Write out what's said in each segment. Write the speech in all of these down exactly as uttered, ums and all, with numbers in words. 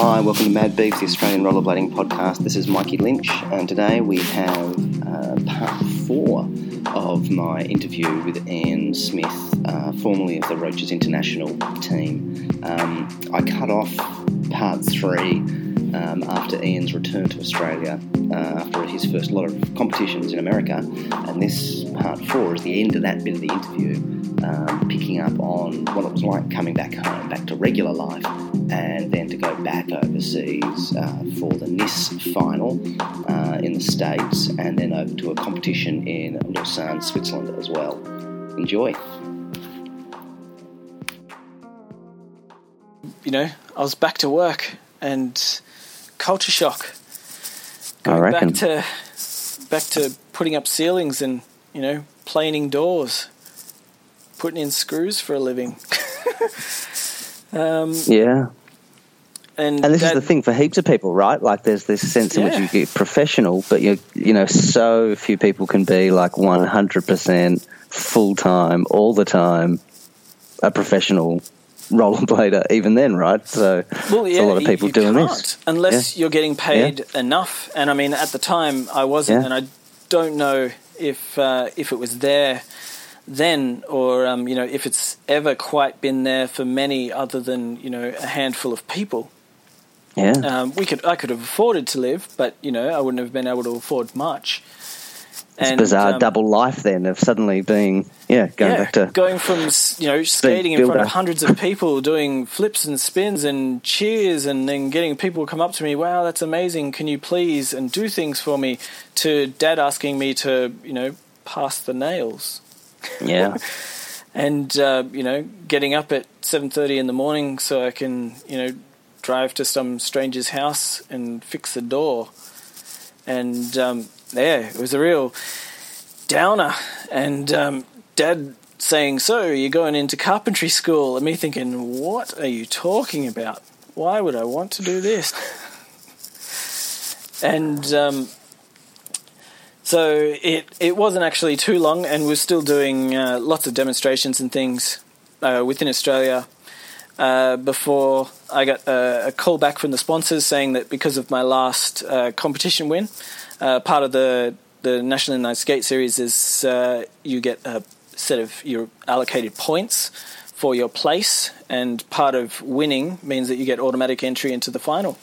Hi, welcome to Mad Beefs, the Australian rollerblading podcast. This is Mikey Lynch, and today we have uh, part four of my interview with Ian Smith, uh, formerly of the Roaches International team. Um, I cut off part three um, after Ian's return to Australia, uh, after his first lot of competitions in America, and this part four is the end of that bit of the interview. Um, picking up on what it was like coming back home, back to regular life, and then to go back overseas uh, for the N I S final uh, in the States, and then over to a competition in Lausanne, Switzerland as well. Enjoy. You know, I was back to work and culture shock. Going I reckon. Back to, back to putting up ceilings and, you know, planing doors. Putting in screws for a living. um, yeah. And, and this that, is the thing for heaps of people, right? Like there's this sense yeah. in which you get professional, but, you you know, so few people can be like one hundred percent full-time, all the time, a professional rollerblader even then, right? So well, yeah, a lot of people you doing can't, this. Unless yeah. you're getting paid yeah. enough. And, I mean, at the time I wasn't, yeah. and I don't know if uh, if it was there then or, um, you know, if it's ever quite been there for many other than, you know, a handful of people. Yeah. Um, we could I could have afforded to live, but, you know, I wouldn't have been able to afford much. It's a bizarre um, double life then of suddenly being, yeah, going yeah, back to... going from, you know, skating in front of hundreds of people doing flips and spins and cheers and then getting people come up to me, wow, that's amazing, can you please, and do things for me, to Dad asking me to, you know, pass the nails. Yeah, and uh, you know, getting up at seven thirty in the morning so I can, you know, drive to some stranger's house and fix the door, and um, yeah, it was a real downer. And um, Dad saying, "So you're going into carpentry school?" And me thinking, "What are you talking about? Why would I want to do this?" and um, So it, it wasn't actually too long, and we're still doing uh, lots of demonstrations and things uh, within Australia uh, before I got a, a call back from the sponsors saying that because of my last uh, competition win, uh, part of the, the National Inline Skate Series is uh, you get a set of your allocated points for your place, and part of winning means that you get automatic entry into the final.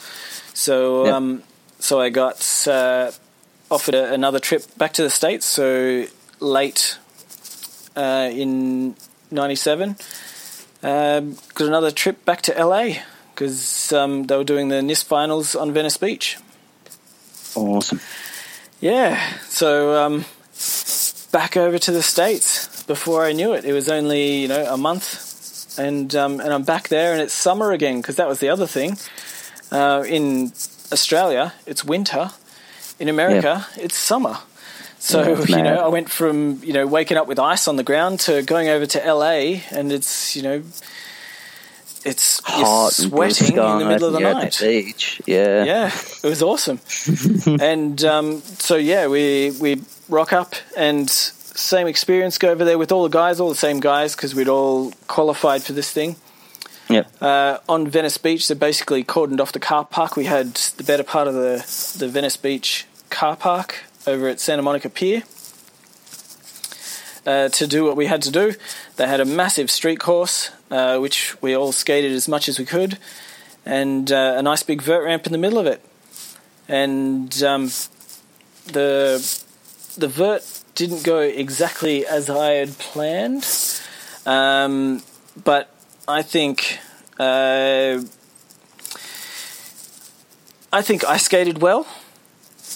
So, yep. um, so I got... Uh, offered a, another trip back to the States, so late uh, in ninety-seven, um, got another trip back to L A because um, they were doing the N I S finals on Venice Beach. Awesome. Yeah, so um, back over to the States before I knew it. It was only, you know, a month, and um, and I'm back there, and it's summer again because that was the other thing. Uh, in Australia, it's winter. In America, yeah. it's summer. So, yeah, you know, I went from, you know, waking up with ice on the ground to going over to L A and it's, you know, it's hot, you're sweating in the middle of the night. At the beach. Yeah. Yeah, it was awesome. and um, so, yeah, we, we rock up and same experience, go over there with all the guys, all the same guys because we'd all qualified for this thing. Yeah. Uh, on Venice Beach, they basically cordoned off the car park. We had the better part of the, the Venice Beach car park over at Santa Monica Pier uh, to do what we had to do. They had a massive street course, uh, which we all skated as much as we could, and uh, a nice big vert ramp in the middle of it. And um, the the vert didn't go exactly as I had planned, um, but... I think uh, I think I skated well,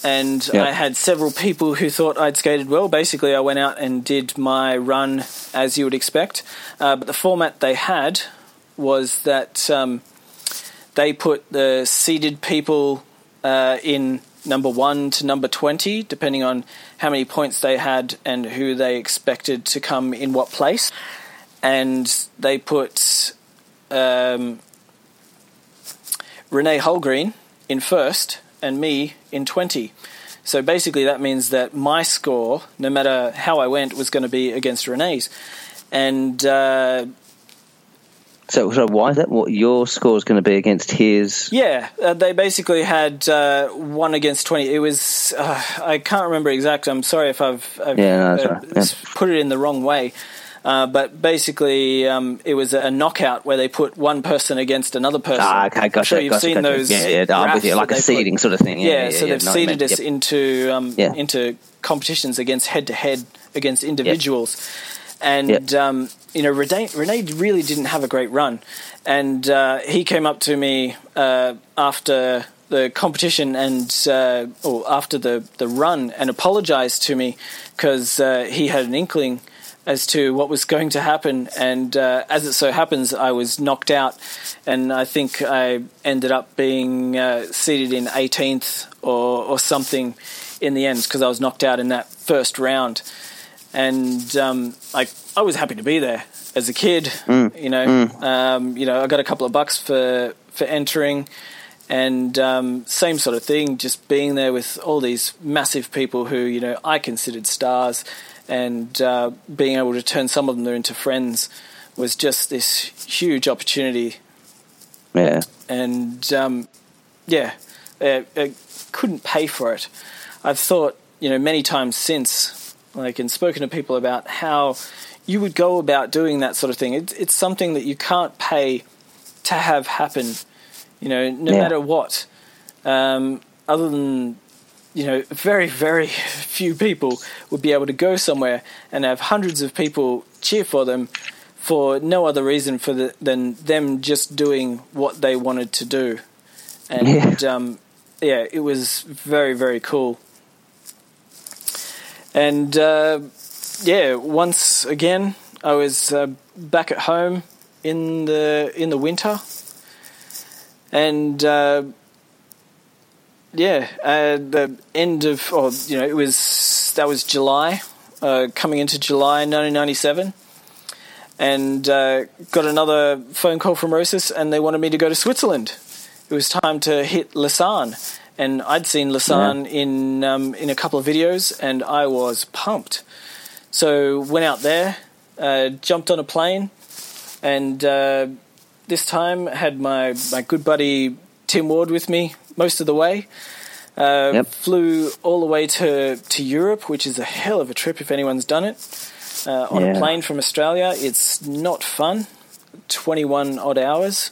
and yeah. I had several people who thought I'd skated well. Basically, I went out and did my run as you would expect, uh, but the format they had was that um, they put the seeded people uh, in number one to number twenty, depending on how many points they had and who they expected to come in what place. And they put um, Renee Holgreen in first and me in twenty. So basically that means that my score, no matter how I went, was going to be against Renee's. And uh, So, so why is that? What your score is going to be against his? Yeah, uh, they basically had uh, one against twenty. It was uh, I can't remember exactly. I'm sorry if I've, I've yeah, no, uh, right. yeah. put it in the wrong way. Uh, but basically, um, it was a knockout where they put one person against another person. Ah, okay, gotcha. So you've gotcha, seen gotcha. those, yeah, yeah, I'm with you, like a seeding put, sort of thing. Yeah, yeah, yeah so yeah, they've seeded us yep. into um, yeah. into competitions against head to head against individuals, yep. and yep. Um, you know, Renee, Renee really didn't have a great run, and uh, he came up to me uh, after the competition and uh, or after the the run and apologized to me because uh, he had an inkling as to what was going to happen, and uh, as it so happens, I was knocked out, and I think I ended up being uh, seated in eighteenth or, or something in the end because I was knocked out in that first round. And um, I, I was happy to be there as a kid. Mm. You know, mm. um, you know, I got a couple of bucks for for entering, and um, same sort of thing, just being there with all these massive people who, you know, I considered stars. And uh, being able to turn some of them into friends was just this huge opportunity. Yeah. And, um, yeah, I, I couldn't pay for it. I've thought, you know, many times since, like, and spoken to people about how you would go about doing that sort of thing. It, it's something that you can't pay to have happen, you know, no yeah. matter what. Um, other than... You know, very, very few people would be able to go somewhere and have hundreds of people cheer for them for no other reason for the, than them just doing what they wanted to do. And, yeah. Um, yeah, it was very, very cool. And, uh, yeah, once again, I was uh, back at home in the in the winter. And... Uh, Yeah, uh, the end of, or you know, it was that was July, uh, coming into July nineteen ninety-seven, and uh, got another phone call from Rosas, and they wanted me to go to Switzerland. It was time to hit Lausanne, and I'd seen Lausanne yeah. in um, in a couple of videos, and I was pumped. So went out there, uh, jumped on a plane, and uh, this time had my my good buddy Tim Ward with me. Most of the way, uh, yep. flew all the way to, to Europe, which is a hell of a trip if anyone's done it. Uh, on yeah. a plane from Australia, it's not fun. Twenty-one odd hours,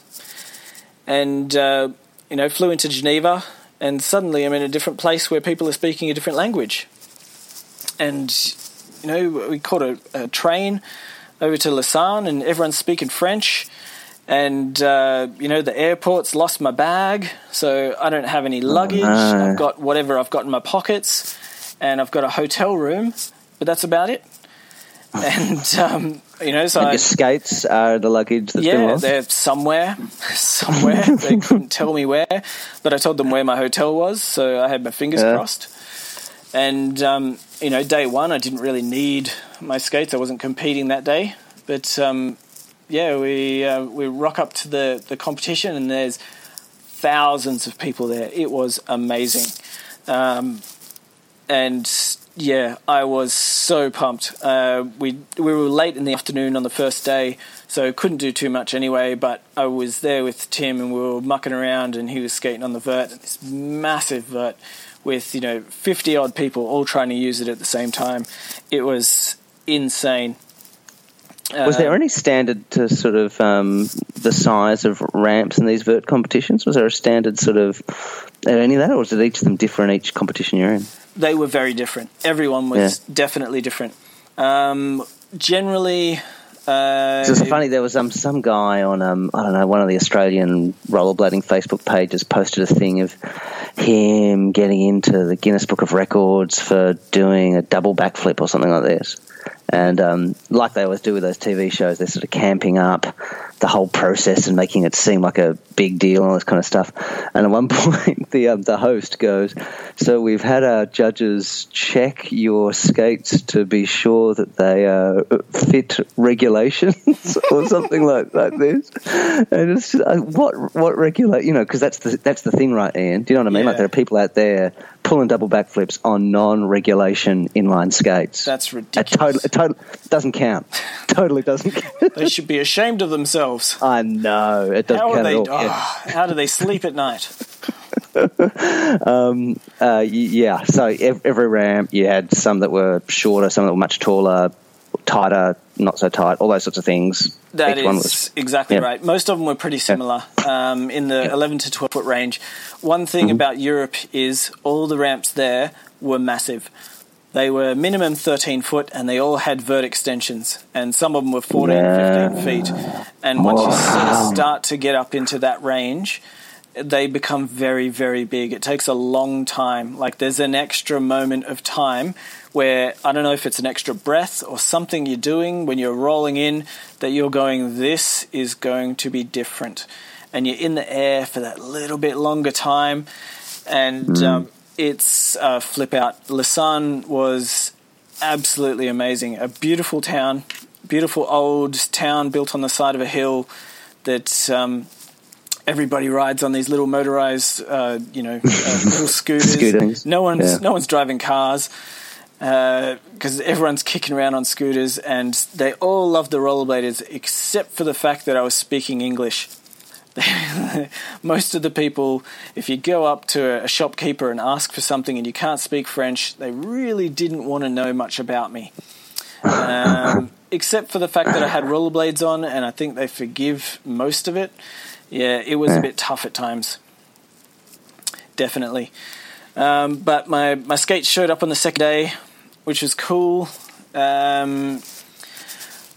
and uh, you know, flew into Geneva, and suddenly I'm in a different place where people are speaking a different language. And you know, we caught a, a train over to Lausanne, and everyone's speaking French. And, uh, you know, the airport's lost my bag, so I don't have any luggage. Oh, no. I've got whatever I've got in my pockets, and I've got a hotel room, but that's about it. And, um, you know, so and I... your skates are the luggage that's yeah, been lost? Yeah, they're somewhere, somewhere. They couldn't tell me where, but I told them where my hotel was, so I had my fingers yeah. crossed. And, um, you know, day one, I didn't really need my skates. I wasn't competing that day, but... Um, Yeah, we uh, we rock up to the, the competition, and there's thousands of people there. It was amazing. Um, and, yeah, I was so pumped. Uh, we we were late in the afternoon on the first day, so couldn't do too much anyway, but I was there with Tim, and we were mucking around, and he was skating on the vert, this massive vert with, you know, fifty-odd people all trying to use it at the same time. It was insane. Was there any standard to sort of um, the size of ramps in these vert competitions? Was there a standard sort of at any of that, or was it each of them different, each competition you're in? They were very different. Everyone was yeah. definitely different. Um, generally... Uh, so it's funny, there was um, some guy on, um, I don't know, one of the Australian rollerblading Facebook pages posted a thing of him getting into the Guinness Book of Records for doing a double backflip or something like this. And um, like they always do with those T V shows, they're sort of camping up the whole process and making it seem like a big deal and all this kind of stuff. And at one point, the um, the host goes, "So we've had our judges check your skates to be sure that they uh, fit regulations," or something like, like this. And it's just, uh, what what regulate? You know, because that's the that's the thing, right, Ian? Do you know what I mean? Yeah. Like there are people out there pull and double backflips on non-regulation inline skates. That's ridiculous. A total, a total, doesn't count. Totally doesn't count. They should be ashamed of themselves. I know. It doesn't how count are they, at all. Oh, yeah. How do they sleep at night? um, uh, yeah, so every ramp you had some that were shorter, some that were much taller, tighter, not so tight, all those sorts of things. That Each is one was, exactly yeah. right. Most of them were pretty similar yeah. um, in the yeah. eleven to twelve foot range. One thing mm-hmm. about Europe is all the ramps there were massive. They were minimum thirteen foot and they all had vert extensions, and some of them were fourteen, yeah. fifteen feet. And once Whoa. you sort of start to get up into that range, they become very, very big. It takes a long time. Like there's an extra moment of time where, I don't know if it's an extra breath or something you're doing when you're rolling in, that you're going, this is going to be different. And you're in the air for that little bit longer time. And mm. um, it's a flip out. Lausanne was absolutely amazing. A beautiful town, beautiful old town built on the side of a hill that... Um, Everybody rides on these little motorized, uh, you know, uh, little scooters. Scootings. No one's yeah. no one's driving cars because uh, everyone's kicking around on scooters, and they all love the rollerbladers except for the fact that I was speaking English. Most of the people, if you go up to a shopkeeper and ask for something and you can't speak French, they really didn't want to know much about me. Um, except for the fact that I had rollerblades on, and I think they forgive most of it. Yeah, it was a bit tough at times, definitely. Um, but my, my skates showed up on the second day, which was cool. Um,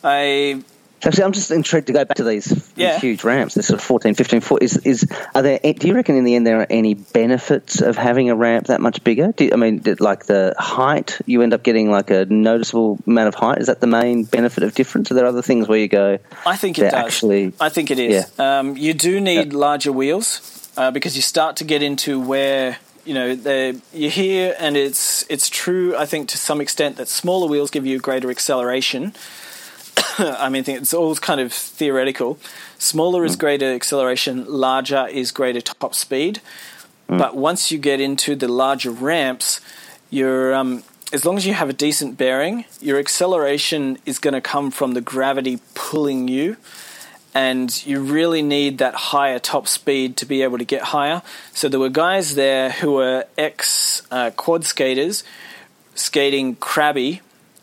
I actually, I'm just intrigued to go back to these, yeah. these huge ramps. These sort of fourteen, fifteen foot. Is is are there? Do you reckon in the end there are any benefits of having a ramp that much bigger? Do you, I mean, like the height, you end up getting like a noticeable amount of height. Is that the main benefit of difference? Are there other things where you go? I think it does. Actually, I think it is. Yeah. Um, you do need yeah. larger wheels uh, because you start to get into where. You know, they, you're here, and it's it's true. I think to some extent that smaller wheels give you greater acceleration. I mean, it's all kind of theoretical. Smaller is greater acceleration, larger is greater top speed. Mm. But once you get into the larger ramps, you're um, as long as you have a decent bearing, your acceleration is going to come from the gravity pulling you. And you really need that higher top speed to be able to get higher. So there were guys there who were ex uh, quad skaters skating crabby.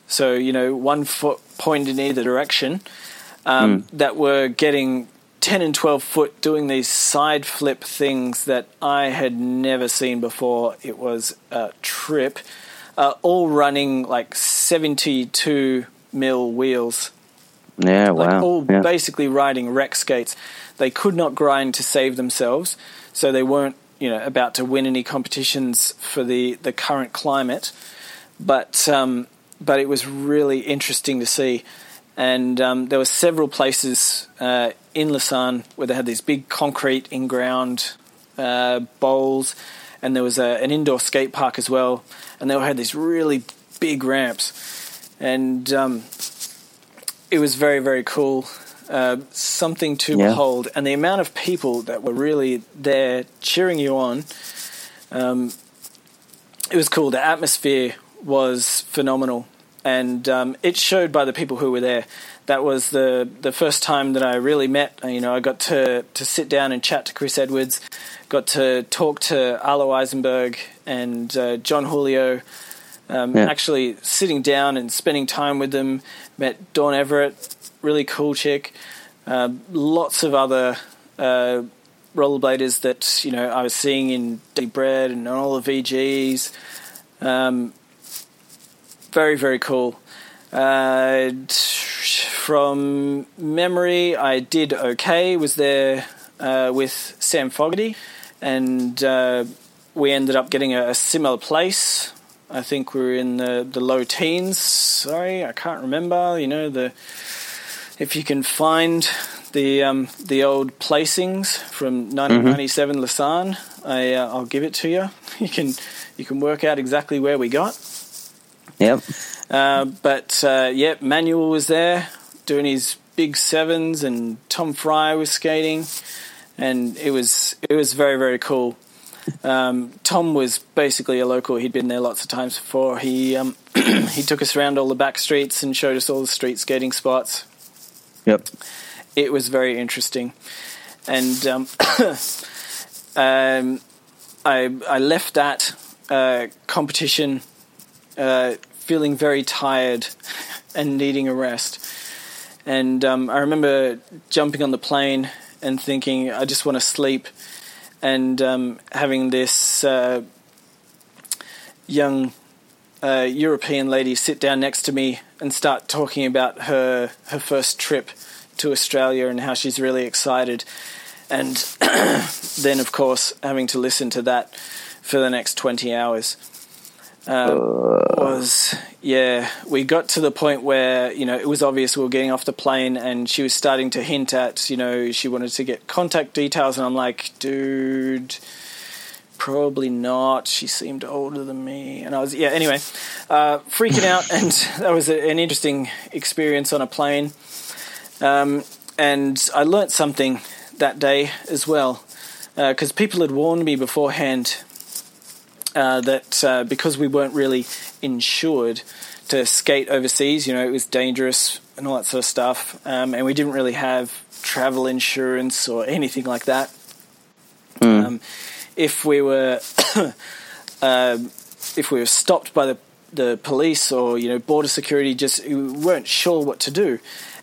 So, you know, one foot point in either direction, um, mm. that were getting ten and twelve foot doing these side flip things that I had never seen before. It was a trip, uh, all running like seventy-two mil wheels. Yeah, like wow. All yeah. basically riding wreck skates. They could not grind to save themselves, so they weren't, you know, about to win any competitions for the, the current climate. But... Um, But it was really interesting to see. And um, there were several places uh, in Lausanne where they had these big concrete in-ground uh, bowls. And there was a, an indoor skate park as well. And they all had these really big ramps. And um, it was very, very cool. Uh, something to yeah. behold. And the amount of people that were really there cheering you on, um, it was cool. The atmosphere was phenomenal. And um, it showed by the people who were there. That was the, the first time that I really met. You know, I got to, to sit down and chat to Chris Edwards, got to talk to Arlo Eisenberg and uh, John Julio. Um, yeah. Actually sitting down and spending time with them, met Dawn Everett, really cool chick. Uh, lots of other uh, rollerbladers that, you know, I was seeing in Deep Bread and all the V Gs. Um, Very, very cool. Uh, from memory, I did okay. Was there uh, with Sam Fogarty, and uh, we ended up getting a, a similar place. I think we were in the, the low teens. Sorry, I can't remember. You know, the if you can find the um, the old placings from nineteen ninety-seven mm-hmm. Lausanne, I uh, I'll give it to you. You can you can work out exactly where we got. Yep. Uh, but, uh, yeah, Manuel was there doing his big sevens, and Tom Fryer was skating, and it was it was very, very cool. Um, Tom was basically a local. He'd been there lots of times before. He um, he took us around all the back streets and showed us all the street skating spots. Yep. It was very interesting. And um, um, I, I left that uh, competition uh, feeling very tired and needing a rest. And um, I remember jumping on the plane and thinking, I just want to sleep. And um, having this uh, young uh, European lady sit down next to me and start talking about her her first trip to Australia and how she's really excited. And then, of course, having to listen to that for the next twenty hours um, was, yeah, we got to the point where, you know, it was obvious we were getting off the plane and she was starting to hint at, you know, she wanted to get contact details. And I'm like, dude, probably not. She seemed older than me. And I was, yeah, anyway, uh, freaking out. And that was a, an interesting experience on a plane. Um, and I learnt something that day as well, because uh, people had warned me beforehand uh, that uh, because we weren't really insured to skate overseas, you know, it was dangerous and all that sort of stuff, um, and we didn't really have travel insurance or anything like that. Mm. Um, if we were uh, if we were stopped by the the police or, you know, border security, just we weren't sure what to do.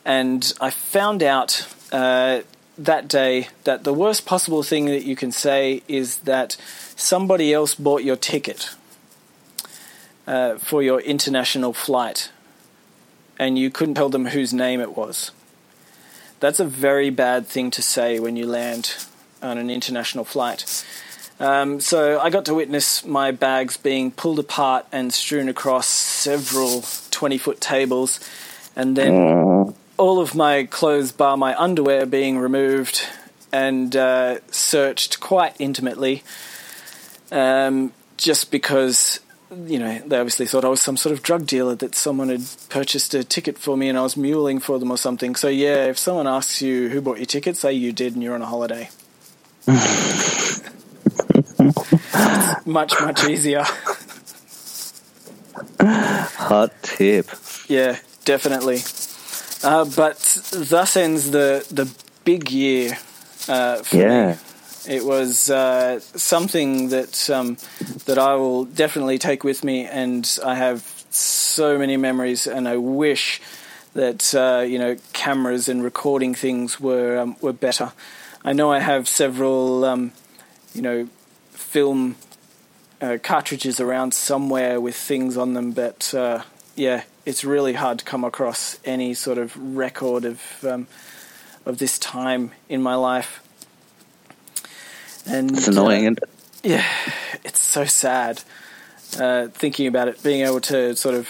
And I found out uh, that day that the worst possible thing that you can say is that somebody else bought your ticket uh, for your international flight and you couldn't tell them whose name it was. That's a very bad thing to say when you land on an international flight. Um, so I got to witness my bags being pulled apart and strewn across several twenty-foot tables, and then all of my clothes bar my underwear being removed and uh, searched quite intimately, um, just because, you know, they obviously thought I was some sort of drug dealer, that someone had purchased a ticket for me and I was muling for them or something. So, yeah, if someone asks you who bought your ticket, say you did and you're on a holiday. It's much, much easier. Hot tip. Yeah, definitely. Uh, but thus ends the the big year uh, for yeah. me. It was uh, something that um, that I will definitely take with me, and I have so many memories, and I wish that uh, you know, cameras and recording things were um, were better. I know I have several um, you know film uh, cartridges around somewhere with things on them, but uh, yeah. It's really hard to come across any sort of record of um, of this time in my life. And it's annoying, uh, isn't it? Yeah, it's so sad uh, thinking about it, being able to sort of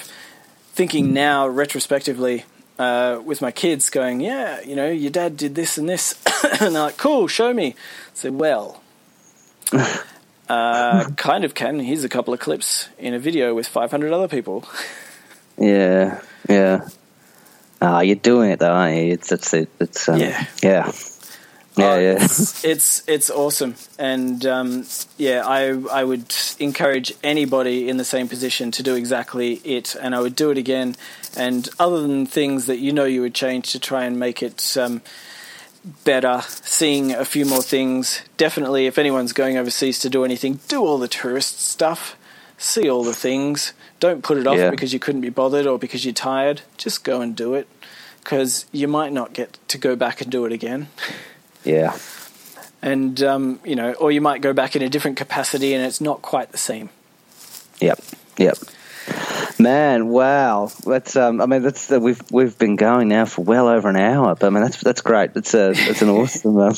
thinking now retrospectively uh, with my kids going, yeah, you know, your dad did this and this. And they're like, cool, show me. I said, well, uh, kind of can. Here's a couple of clips in a video with five hundred other people. Yeah, yeah. Ah, oh, you're doing it though, aren't you? It's it's it, it's um, yeah, yeah, yeah, uh, yeah. It's, it's it's awesome, and um, yeah, I I would encourage anybody in the same position to do exactly it, and I would do it again. And other than things that you know you would change to try and make it um, better, seeing a few more things. Definitely, if anyone's going overseas to do anything, do all the tourist stuff. See all the things. Don't put it off yeah. because you couldn't be bothered or because you're tired. Just go and do it, because you might not get to go back and do it again. Yeah. And, um, you know, or you might go back in a different capacity and it's not quite the same. Yep, yep. Man, wow. That's, um, I mean, that's, uh, we've, we've been going now for well over an hour, but I mean, that's, that's great. It's a, it's an awesome, um,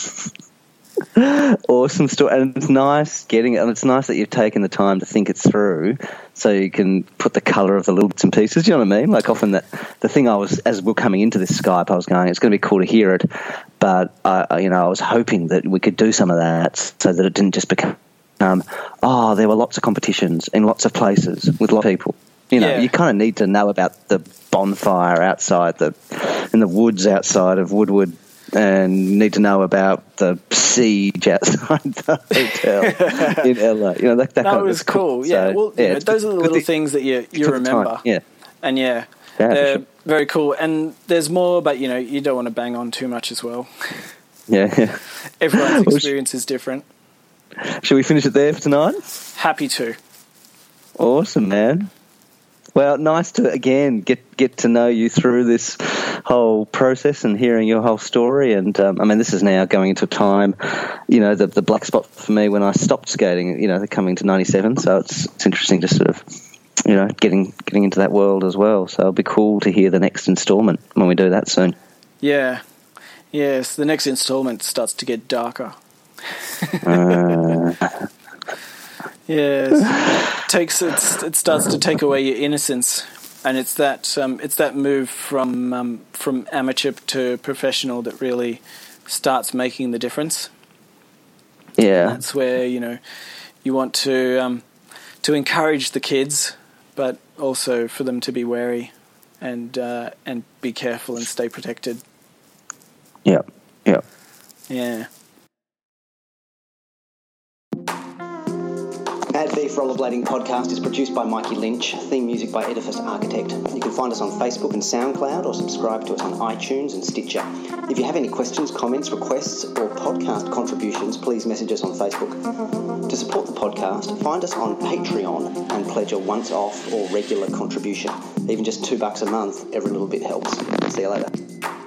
awesome story, and it's nice getting it, and it's nice that you've taken the time to think it through, so you can put the colour of the little bits and pieces. Do you know what I mean? Like often that the thing I was, as we're coming into this Skype, I was going, it's going to be cool to hear it, but I, you know, I was hoping that we could do some of that so that it didn't just become, um, oh, there were lots of competitions in lots of places with lots of people. You know, yeah. you kind of need to know about the bonfire outside the in the woods outside of Woodward. and need to know about the siege outside the hotel in L A. You know, that, that, that kind was of cool. So, yeah, well, yeah, you know, those are the little things that you you remember. Yeah, and yeah, yeah they're sure. very cool. And there's more, but you know, you don't want to bang on too much as well. Yeah, yeah. Everyone's experience well, sh- is different. Shall we finish it there for tonight? Happy to. Awesome, man. Well, nice to, again, get, get to know you through this whole process and hearing your whole story. And, um, I mean, this is now going into time, you know, the the black spot for me when I stopped skating, you know, coming to ninety-seven. So it's it's interesting to sort of, you know, getting getting into that world as well. So it'll be cool to hear the next instalment when we do that soon. Yeah. Yes, the next instalment starts to get darker. uh... Yes, it takes it's, it starts to take away your innocence, and it's that um, it's that move from um, from amateur to professional that really starts making the difference. Yeah, and that's where you know you want to um, to encourage the kids, but also for them to be wary and uh, and be careful and stay protected. Yeah, yeah, yeah. Mad Beef Rollerblading Podcast is produced by Mikey Lynch, theme music by Edifice Architect. You can find us on Facebook and SoundCloud or subscribe to us on iTunes and Stitcher. If you have any questions, comments, requests or podcast contributions, please message us on Facebook. To support the podcast, find us on Patreon and pledge a once-off or regular contribution. Even just two bucks a month, every little bit helps. See you later.